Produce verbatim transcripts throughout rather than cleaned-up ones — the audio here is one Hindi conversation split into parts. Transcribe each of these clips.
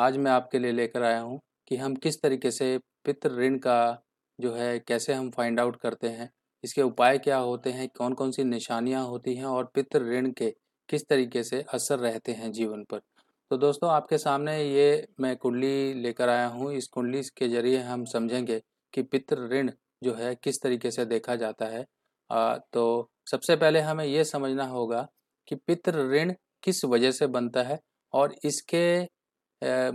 आज मैं आपके लिए लेकर आया हूँ कि हम किस तरीके से पितृ ऋण का जो है कैसे हम फाइंड आउट करते हैं, इसके उपाय क्या होते हैं, कौन कौन सी निशानियाँ होती हैं और पितृ ऋण के किस तरीके से असर रहते हैं जीवन पर। तो दोस्तों आपके सामने ये मैं कुंडली लेकर आया हूँ। इस कुंडली के जरिए हम समझेंगे कि पितृ ऋण जो है किस तरीके से देखा जाता है। आ, तो सबसे पहले हमें ये समझना होगा कि पितृ ऋण किस वजह से बनता है और इसके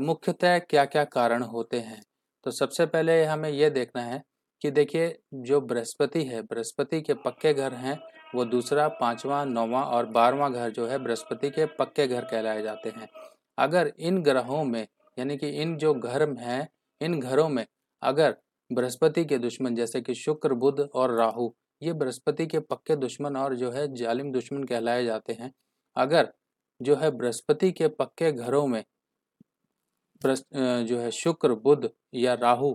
मुख्यतः क्या क्या कारण होते हैं। तो सबसे पहले हमें यह देखना है कि देखिए जो बृहस्पति है, बृहस्पति के पक्के घर हैं वो दूसरा, पांचवा, नौवां और बारहवां घर जो है बृहस्पति के पक्के घर कहलाए जाते हैं। अगर इन ग्रहों में यानी कि इन जो घर हैं, इन घरों में अगर बृहस्पति के दुश्मन जैसे कि शुक्र, बुध और राहु, ये बृहस्पति के पक्के दुश्मन और जो है जालिम दुश्मन कहलाए जाते हैं। अगर जो है बृहस्पति के पक्के घरों में जो है शुक्र, बुध या राहु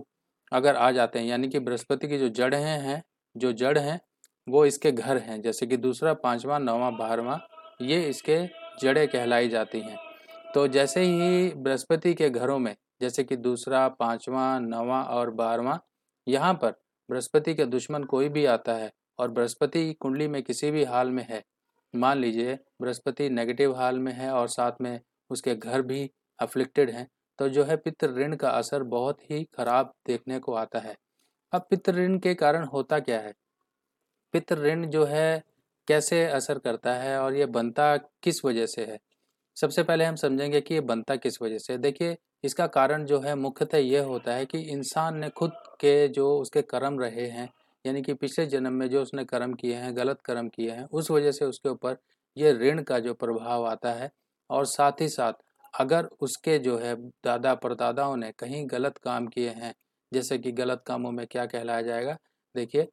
अगर आ जाते हैं, यानी कि बृहस्पति की जो जड़ हैं हैं जो जड़ हैं वो इसके घर हैं, जैसे कि दूसरा, पांचवा, नौवां, बारहवां, ये इसके जड़ें कहलाई जाती हैं। तो जैसे ही बृहस्पति के घरों में जैसे कि दूसरा, पांचवा, नौवां और बारहवां, यहाँ पर बृहस्पति के दुश्मन कोई भी आता है और बृहस्पति कुंडली में किसी भी हाल में है, मान लीजिए बृहस्पति नेगेटिव हाल में है और साथ में उसके घर भी अफ्लिक्टेड हैं, तो जो है पितृ ऋण का असर बहुत ही खराब देखने को आता है। अब पितृ ऋण के कारण होता क्या है, पितृ ऋण जो है कैसे असर करता है और ये बनता किस वजह से है, सबसे पहले हम समझेंगे कि ये बनता किस वजह से। देखिए इसका कारण जो है मुख्यतः ये होता है कि इंसान ने खुद के जो उसके कर्म रहे हैं, यानी कि पिछले जन्म में जो उसने कर्म किए हैं, गलत कर्म किए हैं, उस वजह से उसके ऊपर ये ऋण का जो प्रभाव आता है। और साथ ही साथ अगर उसके जो है दादा परदादाओं ने कहीं गलत काम किए हैं, जैसे कि गलत कामों में क्या कहलाया जाएगा, देखिए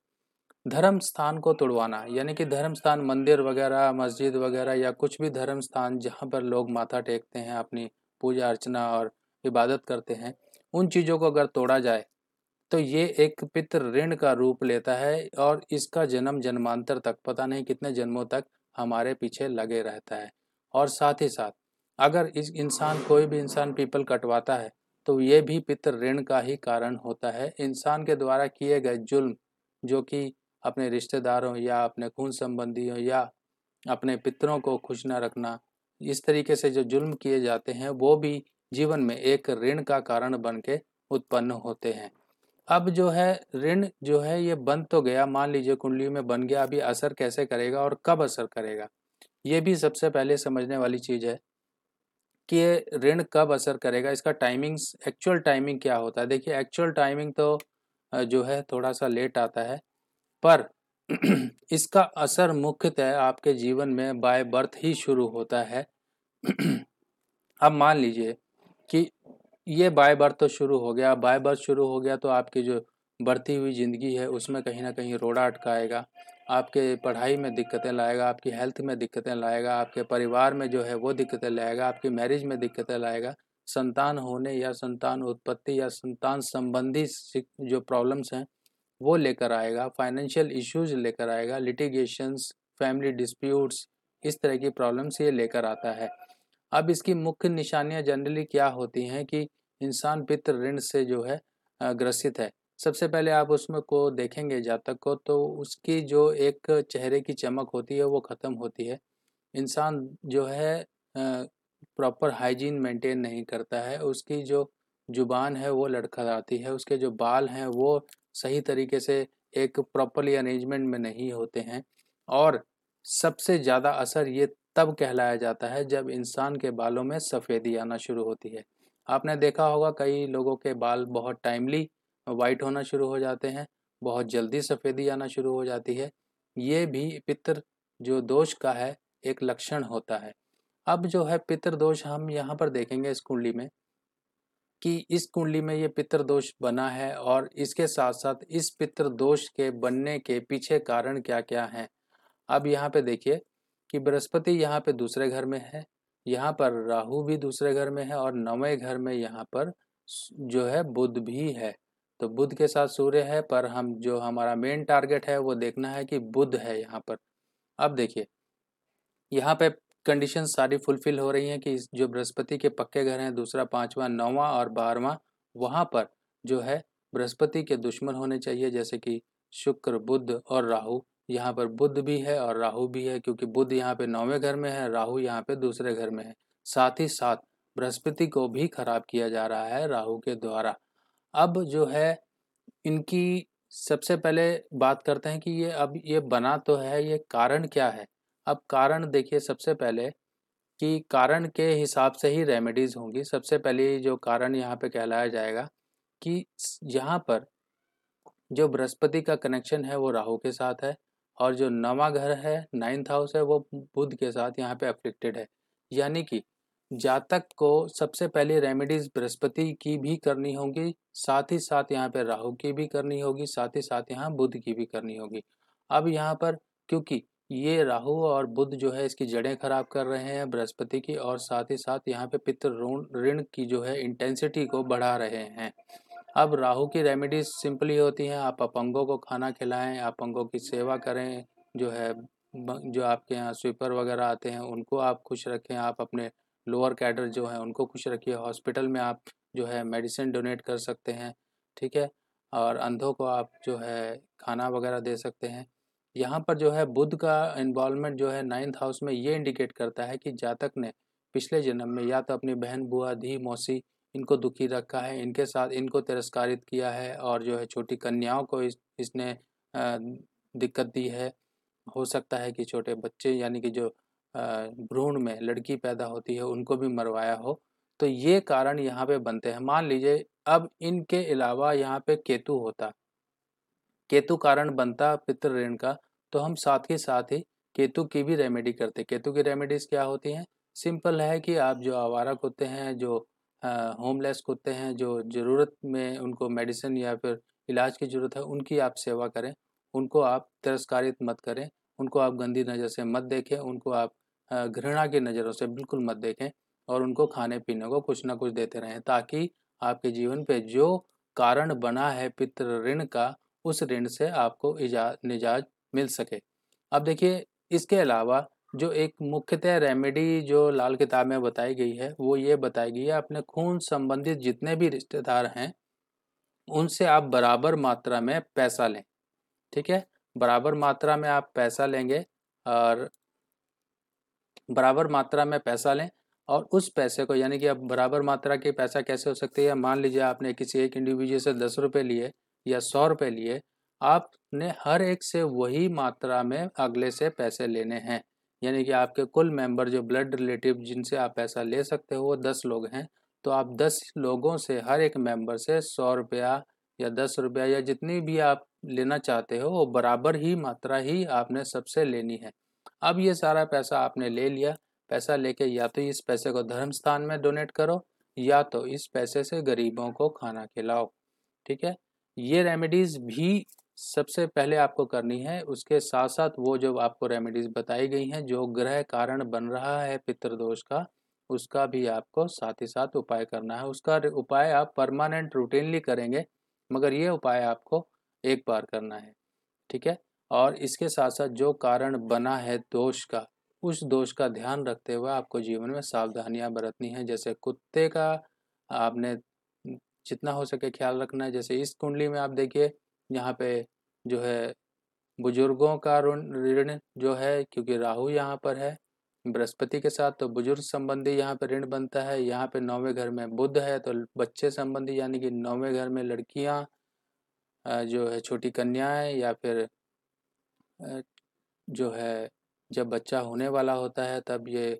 धर्म स्थान को तोड़वाना, यानी कि धर्म स्थान मंदिर वगैरह, मस्जिद वगैरह या कुछ भी धर्म स्थान जहाँ पर लोग माथा टेकते हैं, अपनी पूजा अर्चना और इबादत करते हैं, उन चीज़ों को अगर तोड़ा जाए तो ये एक पितृ ऋण का रूप लेता है और इसका जन्म जन्मांतर तक, पता नहीं कितने जन्मों तक हमारे पीछे लगे रहता है। और साथ ही साथ अगर इस इंसान कोई भी इंसान पीपल कटवाता है तो ये भी पितृ ऋण का ही कारण होता है। इंसान के द्वारा किए गए जुल्म जो कि अपने रिश्तेदारों या अपने खून संबंधियों या अपने पितरों को खुश न रखना, इस तरीके से जो जुल्म किए जाते हैं वो भी जीवन में एक ऋण का कारण बन के उत्पन्न होते हैं। अब जो है ऋण जो है ये बन तो गया, मान लीजिए कुंडली में बन गया, अभी असर कैसे करेगा और कब असर करेगा, ये भी सबसे पहले समझने वाली चीज़ है कि ये ऋण कब असर करेगा, इसका टाइमिंग्स, एक्चुअल टाइमिंग क्या होता है। देखिए एक्चुअल टाइमिंग तो जो है थोड़ा सा लेट आता है, पर इसका असर मुख्यतः आपके जीवन में बाय बर्थ ही शुरू होता है। अब मान लीजिए कि ये बाय बर्थ तो शुरू हो गया, बाय बर्थ शुरू हो गया तो आपकी जो बढ़ती हुई ज़िंदगी है उसमें कहीं ना कहीं रोड़ा अटकाएगा, आपके पढ़ाई में दिक्कतें लाएगा, आपकी हेल्थ में दिक्कतें लाएगा, आपके परिवार में जो है वो दिक्कतें लाएगा, आपकी मैरिज में दिक्कतें लाएगा, संतान होने या संतान उत्पत्ति या संतान संबंधी जो प्रॉब्लम्स हैं वो लेकर आएगा, फाइनेंशियल इश्यूज लेकर आएगा, लिटिगेशंस, फैमिली डिस्प्यूट्स, इस तरह की प्रॉब्लम्स ये लेकर आता है। अब इसकी मुख्य निशानियाँ जनरली क्या होती हैं कि इंसान पितृ ऋण से जो है ग्रसित है। सबसे पहले आप उसमें को देखेंगे जातक को, तो उसकी जो एक चेहरे की चमक होती है वो ख़त्म होती है। इंसान जो है प्रॉपर हाइजीन मेंटेन नहीं करता है, उसकी जो जुबान है वो लड़खड़ाती है, उसके जो बाल हैं वो सही तरीके से एक प्रॉपरली अरेंजमेंट में नहीं होते हैं। और सबसे ज़्यादा असर ये तब कहलाया जाता है जब इंसान के बालों में सफ़ेदी आना शुरू होती है। आपने देखा होगा कई लोगों के बाल बहुत टाइमली वाइट होना शुरू हो जाते हैं, बहुत जल्दी सफ़ेदी आना शुरू हो जाती है, ये भी पितृ जो दोष का है एक लक्षण होता है। अब जो है पितृ दोष हम यहाँ पर देखेंगे इस कुंडली में कि इस कुंडली में ये पितृ दोष बना है और इसके साथ साथ इस पितृ दोष के बनने के पीछे कारण क्या क्या हैं। अब यहाँ पे देखिए कि बृहस्पति यहाँ पे दूसरे घर में है, यहाँ पर राहु भी दूसरे घर में है और नौवें घर में यहाँ पर जो है बुध भी है। तो बुध के साथ सूर्य है, पर हम जो हमारा मेन टारगेट है वो देखना है कि बुध है यहाँ पर। अब देखिए यहाँ पे कंडीशन सारी फुलफिल हो रही हैं कि जो बृहस्पति के पक्के घर हैं दूसरा, पांचवा, नौवां और बारहवां, वहाँ पर जो है बृहस्पति के दुश्मन होने चाहिए, जैसे कि शुक्र, बुध और राहु। यहाँ पर बुध भी है और राहु भी है, क्योंकि बुध यहाँ पे नौवें घर में है, राहु यहाँ पे दूसरे घर में है। साथ ही साथ बृहस्पति को भी खराब किया जा रहा है राहु के द्वारा। अब जो है इनकी सबसे पहले बात करते हैं कि ये अब ये बना तो है, ये कारण क्या है। अब कारण देखिए सबसे पहले कि कारण के हिसाब से ही रेमेडीज़ होंगी। सबसे पहले जो कारण यहाँ पे कहलाया जाएगा कि यहाँ पर जो बृहस्पति का कनेक्शन है वो राहु के साथ है, और जो नवा घर है, नाइन्थ हाउस है, वो बुध के साथ यहाँ पे अफेक्टेड है। यानी कि जातक को सबसे पहले रेमेडीज़ बृहस्पति की भी करनी होगी, साथ ही साथ यहाँ पे राहु की भी करनी होगी, साथ ही साथ यहाँ बुध की भी करनी होगी। अब यहाँ पर क्योंकि ये राहु और बुध जो है इसकी जड़ें खराब कर रहे हैं बृहस्पति की, और साथ ही साथ यहाँ पे पितृ ऋण की जो है इंटेंसिटी को बढ़ा रहे हैं। अब राहु की रेमेडीज सिंपली होती हैं, आप अपंगों को खाना खिलाएं, अपंगों की सेवा करें, जो है जो आपके यहाँ स्वीपर वगैरह आते हैं उनको आप खुश रखें, आप अपने लोअर कैडर जो है उनको खुश रखिए, हॉस्पिटल में आप जो है मेडिसिन डोनेट कर सकते हैं, ठीक है, और अंधों को आप जो है खाना वगैरह दे सकते हैं। यहाँ पर जो है बुध का इन्वॉल्वमेंट जो है नाइन्थ हाउस में, ये इंडिकेट करता है कि जातक ने पिछले जन्म में या तो अपनी बहन, बुआ, धी, मौसी इनको दुखी रखा है, इनके साथ इनको तिरस्कारित किया है, और जो है छोटी कन्याओं को इस, इसने आ, दिक्कत दी है। हो सकता है कि छोटे बच्चे यानी कि जो भ्रूण में लड़की पैदा होती है उनको भी मरवाया हो। तो ये कारण यहाँ पे बनते हैं। मान लीजिए अब इनके अलावा यहाँ पे केतु होता, केतु कारण बनता पितृ ऋण का, तो हम साथ ही साथ ही केतु की भी रेमेडी करते। केतु की रेमेडीज क्या होती हैं, सिंपल है कि आप जो आवारा कुत्ते हैं, जो होमलेस कुत्ते हैं, जो ज़रूरत में उनको मेडिसिन या फिर इलाज की ज़रूरत है, उनकी आप सेवा करें, उनको आप तिरस्कारित मत करें, उनको आप गंदी नज़र से मत देखें, उनको आप घृणा की नज़रों से बिल्कुल मत देखें, और उनको खाने पीने को कुछ ना कुछ देते रहें, ताकि आपके जीवन पे जो कारण बना है पितृ ऋण का, उस ऋण से आपको निजात मिल सके। अब देखिए इसके अलावा जो एक मुख्यतः रेमेडी जो लाल किताब में बताई गई है वो ये बताई गई है, अपने खून संबंधित जितने भी रिश्तेदार हैं उनसे आप बराबर मात्रा में पैसा लें, ठीक है, बराबर मात्रा में आप पैसा लेंगे और बराबर मात्रा में पैसा लें, और उस पैसे को यानी कि अब बराबर मात्रा के पैसा कैसे हो सकती है, मान लीजिए आपने किसी एक इंडिविजुअल से दस रुपये लिए या सौ रुपये लिए, आपने हर एक से वही मात्रा में अगले से पैसे लेने हैं। यानी कि आपके कुल मेंबर जो ब्लड रिलेटिव जिनसे आप पैसा ले सकते हो वो दस लोग हैं, तो आप दस लोगों से हर एक मेंबर से सौ रुपया या दस रुपया या जितनी भी आप लेना चाहते हो वो बराबर ही मात्रा ही आपने सबसे लेनी है। अब ये सारा पैसा आपने ले लिया, पैसा लेके या तो इस पैसे को धर्म स्थान में डोनेट करो, या तो इस पैसे से गरीबों को खाना खिलाओ, ठीक है। ये रेमेडीज़ भी सबसे पहले आपको करनी है। उसके साथ साथ वो जो आपको रेमेडीज़ बताई गई हैं, जो ग्रह कारण बन रहा है पितृदोष का, उसका भी आपको साथ ही साथ उपाय करना है। उसका उपाय आप परमानेंट रूटीनली करेंगे, मगर ये उपाय आपको एक बार करना है, ठीक है। और इसके साथ साथ जो कारण बना है दोष का, उस दोष का ध्यान रखते हुए आपको जीवन में सावधानियाँ बरतनी है। जैसे कुत्ते का आपने जितना हो सके ख्याल रखना है। जैसे इस कुंडली में आप देखिए यहाँ पे जो है बुजुर्गों का ऋण जो है, क्योंकि राहु यहाँ पर है बृहस्पति के साथ, तो बुजुर्ग संबंधी यहाँ पर ऋण बनता है। यहाँ पे नौवें घर में बुध है, तो बच्चे संबंधी यानी कि नौवें घर में लड़कियाँ जो है, छोटी कन्याएं, या फिर जो है जब बच्चा होने वाला होता है तब ये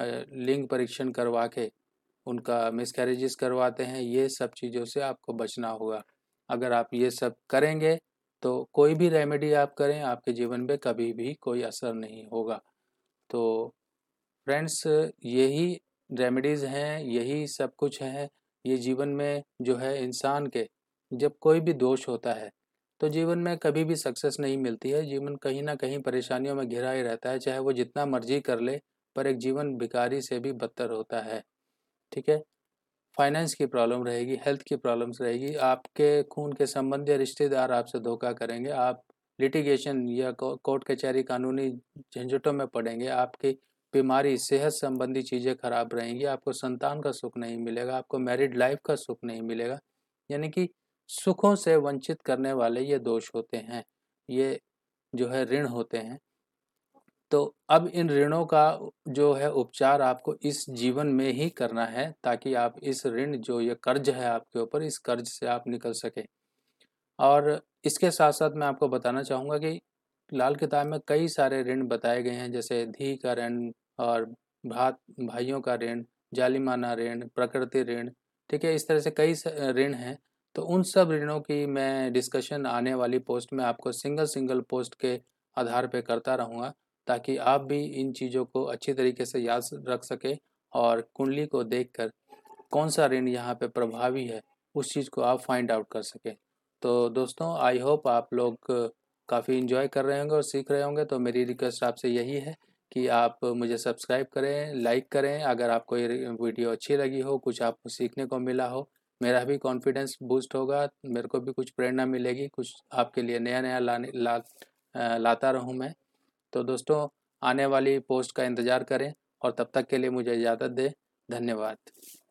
लिंग परीक्षण करवा के उनका मिसकैरेजेस करवाते हैं। ये सब चीज़ों से आपको बचना होगा। अगर आप ये सब करेंगे तो कोई भी रेमेडी आप करें, आपके जीवन में कभी भी कोई असर नहीं होगा। तो फ्रेंड्स, यही रेमेडीज़ हैं, यही सब कुछ है। ये जीवन में जो है इंसान के जब कोई भी दोष होता है तो जीवन में कभी भी सक्सेस नहीं मिलती है। जीवन कहीं ना कहीं परेशानियों में घिरा ही रहता है, चाहे वो जितना मर्जी कर ले, पर एक जीवन भिखारी से भी बदतर होता है, ठीक है। फाइनेंस की प्रॉब्लम रहेगी, हेल्थ की प्रॉब्लम्स रहेगी, आपके खून के संबंधी रिश्तेदार आपसे धोखा करेंगे, आप लिटिगेशन या कोर्ट कचहरी कानूनी झंझटों में पड़ेंगे, आपकी बीमारी, सेहत संबंधी चीज़ें खराब रहेंगी, आपको संतान का सुख नहीं मिलेगा, आपको मैरिड लाइफ का सुख नहीं मिलेगा। यानी कि सुखों से वंचित करने वाले ये दोष होते हैं, ये जो है ऋण होते हैं। तो अब इन ऋणों का जो है उपचार आपको इस जीवन में ही करना है, ताकि आप इस ऋण जो ये कर्ज है आपके ऊपर, इस कर्ज से आप निकल सकें। और इसके साथ साथ मैं आपको बताना चाहूँगा कि लाल किताब में कई सारे ऋण बताए गए हैं, जैसे धी का ऋण और भात भाइयों का ऋण, जालिमाना ऋण, प्रकृति ऋण, ठीक है, इस तरह से कई ऋण हैं। तो उन सब ऋणों की मैं डिस्कशन आने वाली पोस्ट में आपको सिंगल सिंगल पोस्ट के आधार पर करता रहूँगा, ताकि आप भी इन चीज़ों को अच्छी तरीके से याद रख सके और कुंडली को देखकर कौन सा ऋण यहाँ पे प्रभावी है उस चीज़ को आप फाइंड आउट कर सकें। तो दोस्तों, आई होप आप लोग काफ़ी इन्जॉय कर रहे होंगे और सीख रहे होंगे। तो मेरी रिक्वेस्ट आपसे यही है कि आप मुझे सब्सक्राइब करें, लाइक करें, अगर आपको ये वीडियो अच्छी लगी हो, कुछ आपको सीखने को मिला हो, मेरा भी कॉन्फिडेंस बूस्ट होगा, मेरे को भी कुछ प्रेरणा मिलेगी, कुछ आपके लिए नया नया लाने ला, लाता रहूँ मैं। तो दोस्तों, आने वाली पोस्ट का इंतज़ार करें और तब तक के लिए मुझे इजाज़त दें। धन्यवाद।